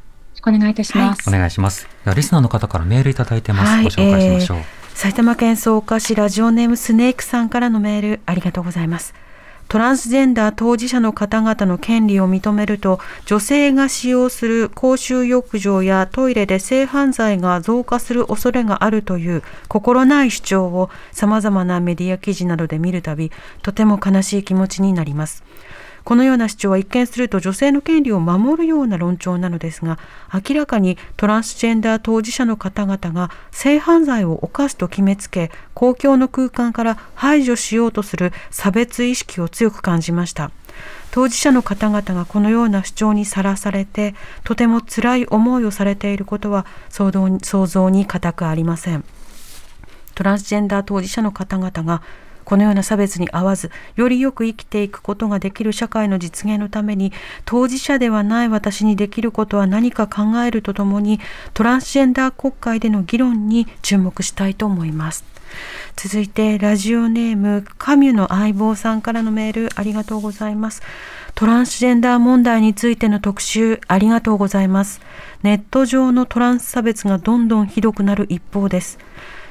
お願いいたします、はい、お願いします。リスナーの方からメールいただいてます、はい、ご紹介しましょう、えー、埼玉県草加市ラジオネームスネークさんからのメール、ありがとうございます。トランスジェンダー当事者の方々の権利を認めると、女性が使用する公衆浴場やトイレで性犯罪が増加する恐れがあるという心ない主張を様々なメディア記事などで見るたび、とても悲しい気持ちになります。このような主張は一見すると女性の権利を守るような論調なのですが、明らかにトランスジェンダー当事者の方々が性犯罪を犯すと決めつけ、公共の空間から排除しようとする差別意識を強く感じました。当事者の方々がこのような主張にさらされて、とても辛い思いをされていることは想像に難くありません。トランスジェンダー当事者の方々がこのような差別に合わず、よりよく生きていくことができる社会の実現のために、当事者ではない私にできることは何か考えるとともに、トランスジェンダー国会での議論に注目したいと思います。続いてラジオネームカミュの相棒さんからのメール、ありがとうございます。トランスジェンダー問題についての特集、ありがとうございます。ネット上のトランス差別がどんどんひどくなる一方です。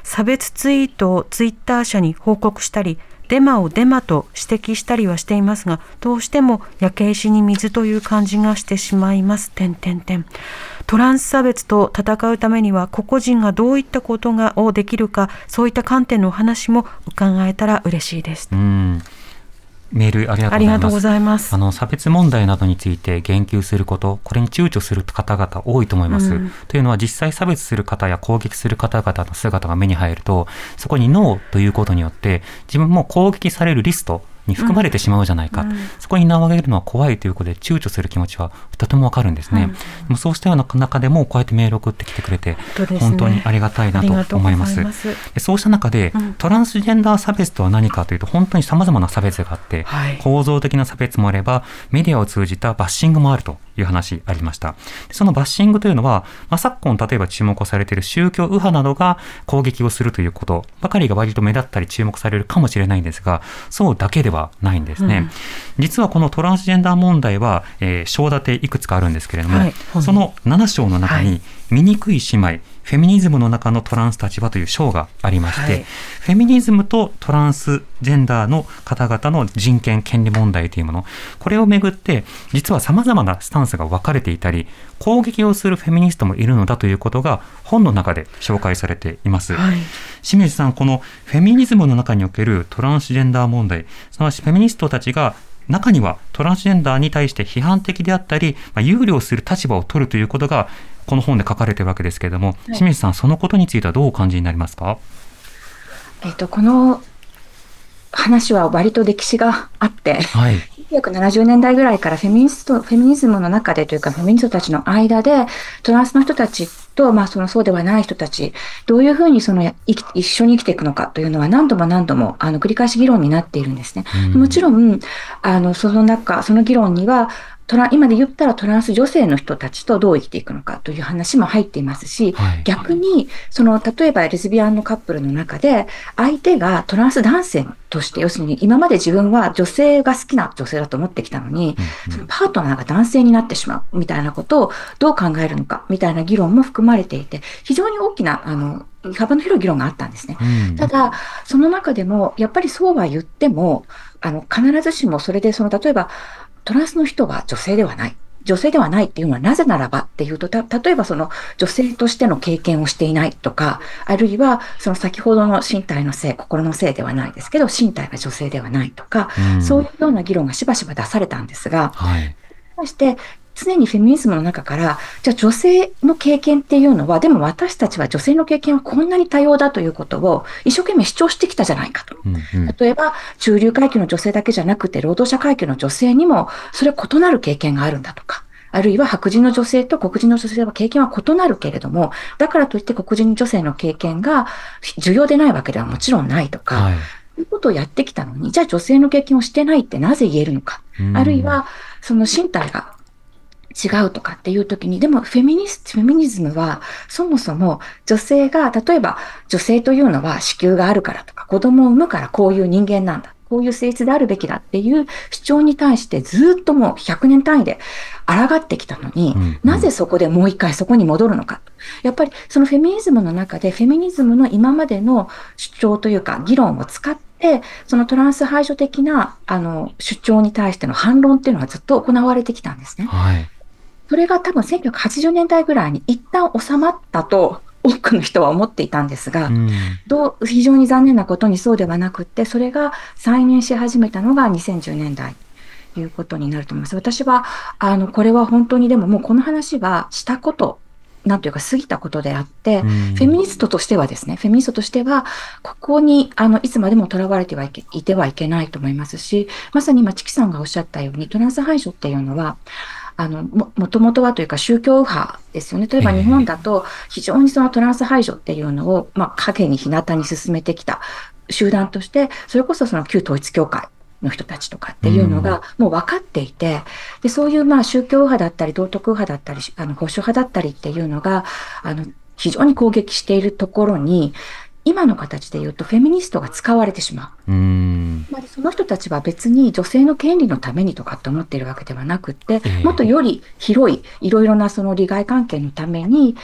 差別ツイートをツイッター社に報告したり、デマをデマと指摘したりはしていますが、どうしても焼け石に水という感じがしてしまいます。点点点。トランス差別と戦うためには個々人がどういったことがをできるか、そういった観点のお話も伺えたら嬉しいです。うーん、メールありがとうございます。あの差別問題などについて言及すること、これに躊躇する方々多いと思います、うん、というのは実際差別する方や攻撃する方々の姿が目に入ると、そこにノーということによって自分も攻撃されるリストに含まれてしまうじゃないか、うんうん、そこに名を挙げるのは怖いということで躊躇する気持ちはとてもわかるんですね、うん、でもそうしたような中でもこうやってメールを送ってきてくれて本当にありがたいなと思います。そうした中で、うん、トランスジェンダー差別とは何かというと、本当に様々な差別があって、はい、構造的な差別もあればメディアを通じたバッシングもあるという話ありました。そのバッシングというのは、まあ、昨今例えば注目されている宗教右派などが攻撃をするということばかりが割と目立ったり注目されるかもしれないんですが、そうだけではないんですね、うん、実はこのトランスジェンダー問題は、えー、章立ていくつかあるんですけれども、はい、そのなな章の中に、はい、醜い姉妹フェミニズムの中のトランス立場という章がありまして、はい、フェミニズムとトランスジェンダーの方々の人権権利問題というもの、これをめぐって実は様々なスタンスが分かれていたり、攻撃をするフェミニストもいるのだということが本の中で紹介されています、はい、清水さん、このフェミニズムの中におけるトランスジェンダー問題、すなわちフェミニストたちが中にはトランスジェンダーに対して批判的であったり、まあ、憂慮する立場を取るということがこの本で書かれているわけですけれども、はい、清水さん、そのことについてはどうお感じになりますか？えーと、この話は割と歴史があって、はい、せんきゅうひゃくななじゅうねんだいぐらいからフェミニスト、フェミニズムの中でというかフェミニストたちの間でトランスの人たちと、まあ、そのそうではない人たち、どういうふうにその一緒に生きていくのかというのは何度も何度もあの繰り返し議論になっているんですね、うん、もちろんあのその中、その議論にはトラ今で言ったらトランス女性の人たちとどう生きていくのかという話も入っていますし、はい、逆にその例えばレズビアンのカップルの中で相手がトランス男性として、要するに今まで自分は女性が好きな女性だと思ってきたのに、うんうん、そのパートナーが男性になってしまうみたいなことをどう考えるのかみたいな議論も含まれていて、非常に大きなあの幅の広い議論があったんですね、うん、ただその中でもやっぱりそうは言ってもあの必ずしもそれでその例えばトランスの人は女性ではない。女性ではないっていうのはなぜならばっていうと、た、例えばその女性としての経験をしていないとか、あるいはその先ほどの身体の性、心の性ではないですけど、身体が女性ではないとか、うん、そういうような議論がしばしば出されたんですが、はい、そして常にフェミニズムの中から、じゃあ女性の経験っていうのは、でも私たちは女性の経験はこんなに多様だということを一生懸命主張してきたじゃないかと。うんうん、例えば、中流階級の女性だけじゃなくて、労働者階級の女性にも、それは異なる経験があるんだとか。あるいは白人の女性と黒人の女性は経験は異なるけれども、だからといって黒人女性の経験が重要でないわけではもちろんないとか。はい、ということをやってきたのに、じゃあ女性の経験をしてないってなぜ言えるのか、うん、あるいはその身体が違うとかっていう時に、でもフェミニス、フェミニズムはそもそも女性が、例えば女性というのは子宮があるからとか子供を産むからこういう人間なんだ、こういう性質であるべきだっていう主張に対してずっともうひゃくねん単位で抗ってきたのに、うんうん、なぜそこでもう一回そこに戻るのか。やっぱりそのフェミニズムの中でフェミニズムの今までの主張というか議論を使ってで、そのトランス排除的なあの主張に対しての反論っていうのがずっと行われてきたんですね、はい、それが多分せんきゅうひゃくはちじゅうねんだいぐらいに一旦収まったと多くの人は思っていたんですが、うん、どう非常に残念なことにそうではなくって、それが再燃し始めたのがにせんじゅうねんだいということになると思います。私はあのこれは本当に、でももうこの話はしたことなんというか過ぎたことであって、うん、フェミニストとしてはですね、フェミニストとしてはここにあのいつまでもとらわれてはいけ、いてはいけないと思いますし、まさに今チキさんがおっしゃったようにトランス排除っていうのはあの も, もともとはというか宗教右派ですよね。例えば日本だと非常にそのトランス排除っていうのを、まあ、影に日向に進めてきた集団として、それこそその旧統一教会の人たちとかっていうのがもう分かっていて、うん、でそういうまあ宗教派だったり道徳派だったりあの保守派だったりっていうのがあの非常に攻撃しているところに、今の形で言うとフェミニストが使われてしまう。うーん、つまりその人たちは別に女性の権利のためにとかって思っているわけではなくって、えー、もっとより広いいろいろなその利害関係のために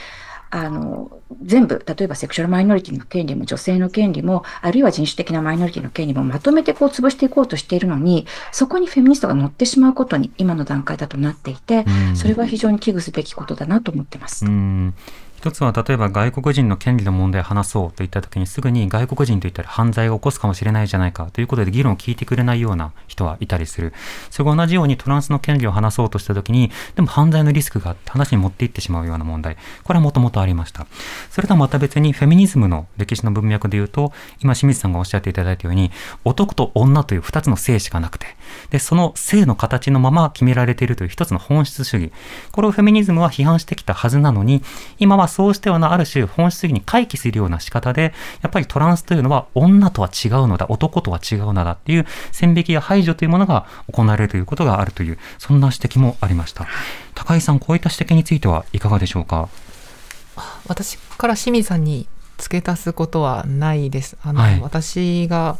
あの全部、例えばセクシュアルマイノリティの権利も女性の権利もあるいは人種的なマイノリティの権利もまとめてこう潰していこうとしているのに、そこにフェミニストが乗ってしまうことに今の段階だとなっていて、それは非常に危惧すべきことだなと思ってます。うん、一つは例えば外国人の権利の問題を話そうといったときにすぐに外国人といったら犯罪を起こすかもしれないじゃないかということで議論を聞いてくれないような人はいたりする。それが同じようにトランスの権利を話そうとしたときに、でも犯罪のリスクがあって話に持っていってしまうような問題、これはもともとありました。それとはまた別にフェミニズムの歴史の文脈でいうと、今清水さんがおっしゃっていただいたように男と女というふたつの性しかなくて、でその性の形のまま決められているという一つの本質主義、これをフェミニズムは批判してきたはずなのに、今はそうしてはなある種本質的に回帰するような仕方で、やっぱりトランスというのは女とは違うのだ、男とは違うのだっていう線引きや排除というものが行われるということがあるという、そんな指摘もありました。高井さん、こういった指摘についてはいかがでしょうか。私から清水さんに付け足すことはないです。あの、はい、私が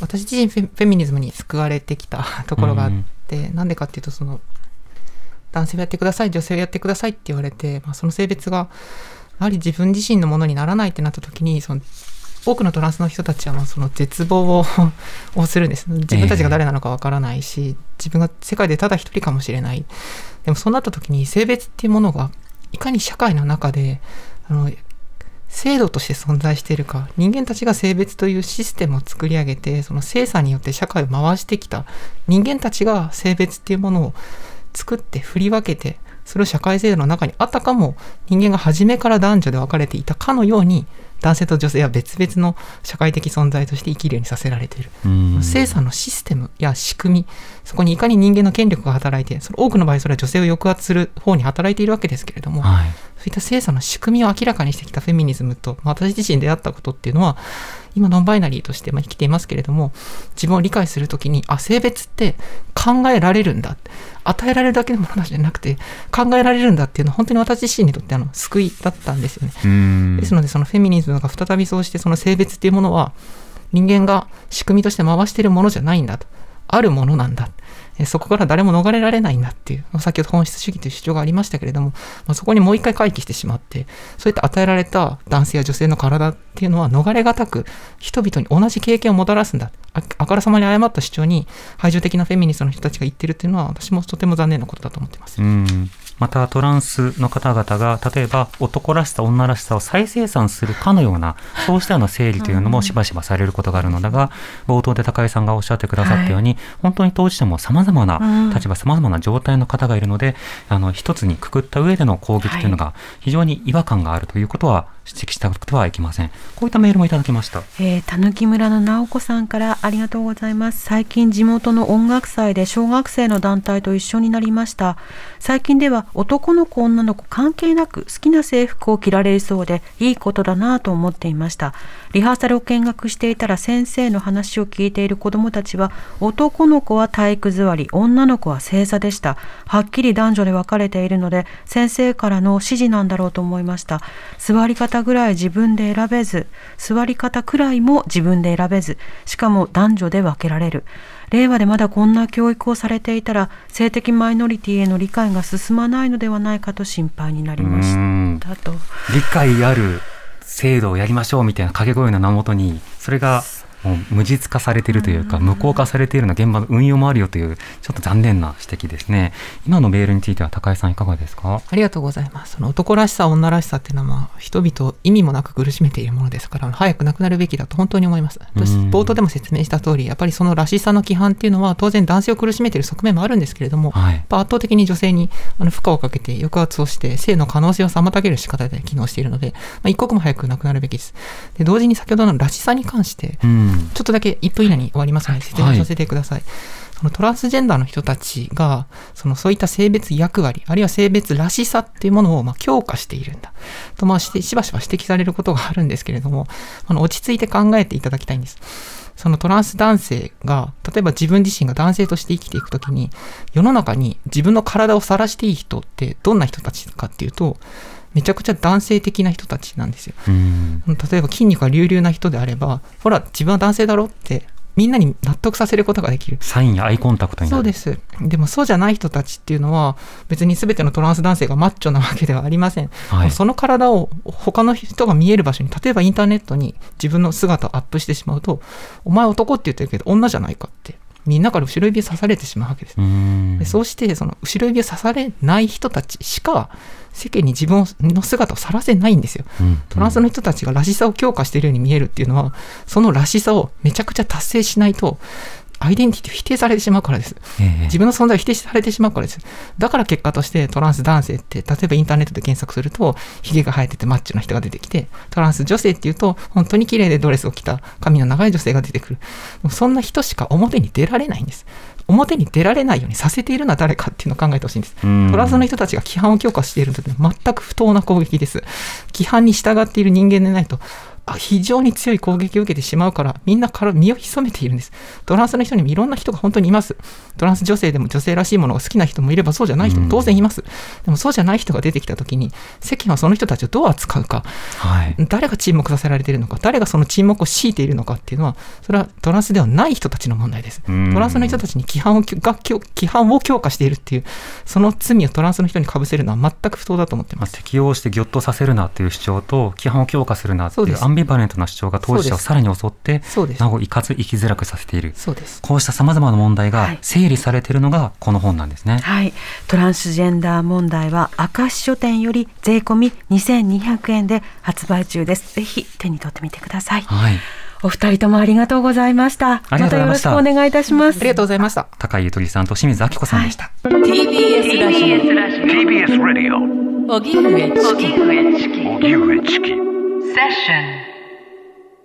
私自身フ ェ, フェミニズムに救われてきたところがあって、なんでかっていうと、その男性をやってください、女性をやってくださいって言われて、まあ、その性別がやはり自分自身のものにならないってなった時に、その多くのトランスの人たちはまあその絶望 を, をするんです。自分たちが誰なのかわからないし、えー、自分が世界でただ一人かもしれない。でもそうなった時に性別っていうものがいかに社会の中であの制度として存在しているか、人間たちが性別というシステムを作り上げて、その性差によって社会を回してきた人間たちが性別っていうものを作って振り分けて、それを社会制度の中にあたかも人間が初めから男女で分かれていたかのように、男性と女性は別々の社会的存在として生きるようにさせられている。生産のシステムや仕組み、そこにいかに人間の権力が働いて、その多くの場合それは女性を抑圧する方に働いているわけですけれども、はい、そういった生産の仕組みを明らかにしてきたフェミニズムと、私自身出会ったことっていうのは、今ノンバイナリーとして生きていますけれども、自分を理解するときに、あ、性別って考えられるんだ、与えられるだけのものじゃなくて考えられるんだっていうのは、本当に私自身にとってあの救いだったんですよね。うん、ですので、そのフェミニズムが再びそうして、その性別っていうものは人間が仕組みとして回しているものじゃないんだと、あるものなんだ、そこから誰も逃れられないんだっていう、先ほど本質主義という主張がありましたけれども、そこにもう一回回帰してしまって、そういった与えられた男性や女性の体っていうのは逃れがたく人々に同じ経験をもたらすんだ、あ、あからさまに誤った主張に排除的なフェミニストの人たちが言ってるっていうのは、私もとても残念なことだと思ってます。うん、またトランスの方々が例えば男らしさ女らしさを再生産するかのような、そうしたような整理というのもしばしばされることがあるのだが、冒頭で高井さんがおっしゃってくださったように、はい、本当に当事者も様々な立場、様々な状態の方がいるので、あの一つにくくった上での攻撃というのが非常に違和感があるということは指摘したことはいけません。こういったメールもいただきました。えー、たぬき村の直子さんからありがとうございます。最近地元の音楽祭で小学生の団体と一緒になりました。最近では男の子女の子関係なく好きな制服を着られるそうでいいことだなと思っていました。リハーサルを見学していたら先生の話を聞いている子どもたちは男の子は体育座り女の子は正座でした。はっきり男女で分かれているので先生からの指示なんだろうと思いました。座り方ぐらい自分で選べず座り方くらいも自分で選べずしかも男女で分けられる。令和でまだこんな教育をされていたら性的マイノリティへの理解が進まないのではないかと心配になりましたと。理解ある制度をやりましょうみたいな掛け声の名元にそれがもう無実化されているというか無効化されているような現場の運用もあるよというちょっと残念な指摘ですね。今のメールについては高井さんいかがですか。ありがとうございます。その男らしさ女らしさっていうのはまあ人々を意味もなく苦しめているものですから早くなくなるべきだと本当に思います。冒頭でも説明した通りやっぱりそのらしさの規範っていうのは当然男性を苦しめている側面もあるんですけれども、はい、やっぱ圧倒的に女性にあの負荷をかけて抑圧をして性の可能性を妨げる仕方で機能しているので、まあ、一刻も早くなくなるべきです。で同時に先ほどのらしさに関して、うんちょっとだけいっぷん以内に終わりますので説明させてください。はい、そのトランスジェンダーの人たちがそのそういった性別役割あるいは性別らしさっていうものをまあ強化しているんだとまあ し, しばしば指摘されることがあるんですけれどもあの落ち着いて考えていただきたいんです。そのトランス男性が例えば自分自身が男性として生きていくときに世の中に自分の体を晒していい人ってどんな人たちかっていうとめちゃくちゃ男性的な人たちなんですよ。うん例えば筋肉が隆々な人であればほら自分は男性だろってみんなに納得させることができるサインやアイコンタクトになる。そうです。でもそうじゃない人たちっていうのは別に全てのトランス男性がマッチョなわけではありません。はい、その体を他の人が見える場所に例えばインターネットに自分の姿をアップしてしまうとお前男って言ってるけど女じゃないかってみんなから後ろ指を刺されてしまうわけです。うんでそうしてその後ろ指を刺されない人たちしか世間に自分の姿を晒せないんですよ。うんうん、トランスの人たちがらしさを強化しているように見えるっていうのはそのらしさをめちゃくちゃ達成しないとアイデンティティを否定されてしまうからです。ええ、自分の存在を否定されてしまうからです。だから結果としてトランス男性って例えばインターネットで検索するとひげが生えててマッチョな人が出てきてトランス女性っていうと本当に綺麗でドレスを着た髪の長い女性が出てくる。そんな人しか表に出られないんです。表に出られないようにさせているのは誰かっていうのを考えてほしいんです。トランスの人たちが規範を強化しているので全く不当な攻撃です。規範に従っている人間でないと非常に強い攻撃を受けてしまうからみんなから身を潜めているんです。トランスの人にもいろんな人が本当にいます。トランス女性でも女性らしいものが好きな人もいればそうじゃない人も当然います。でもそうじゃない人が出てきた時に世間はその人たちをどう扱うか、はい、誰が沈黙させられているのか誰がその沈黙を強いているのかっていうのはそれはトランスではない人たちの問題です。トランスの人たちに規範を、規範を強化しているっていうその罪をトランスの人にかぶせるのは全く不当だと思ってます。適応してギョッとさせるなっていう主張と規範を強化するなっていうアンビバレントな主張が当事者をさらに襲ってなおかつ生きづらくさせている。そうです。こうしたさまざまな問題が整理されているのがこの本なんですね。はい、トランスジェンダー問題は明石書店より税込みにせんにひゃくえんで発売中です。ぜひ手に取ってみてください。はい、お二人ともありがとうございました。またよろしくお願いいたします。ありがとうございました。高井ゆとりさんと清水明子さんでした。はい、ティービーエス ラジオ ティービーエス ラジオ Ogimewetchi Ogimewetchi Session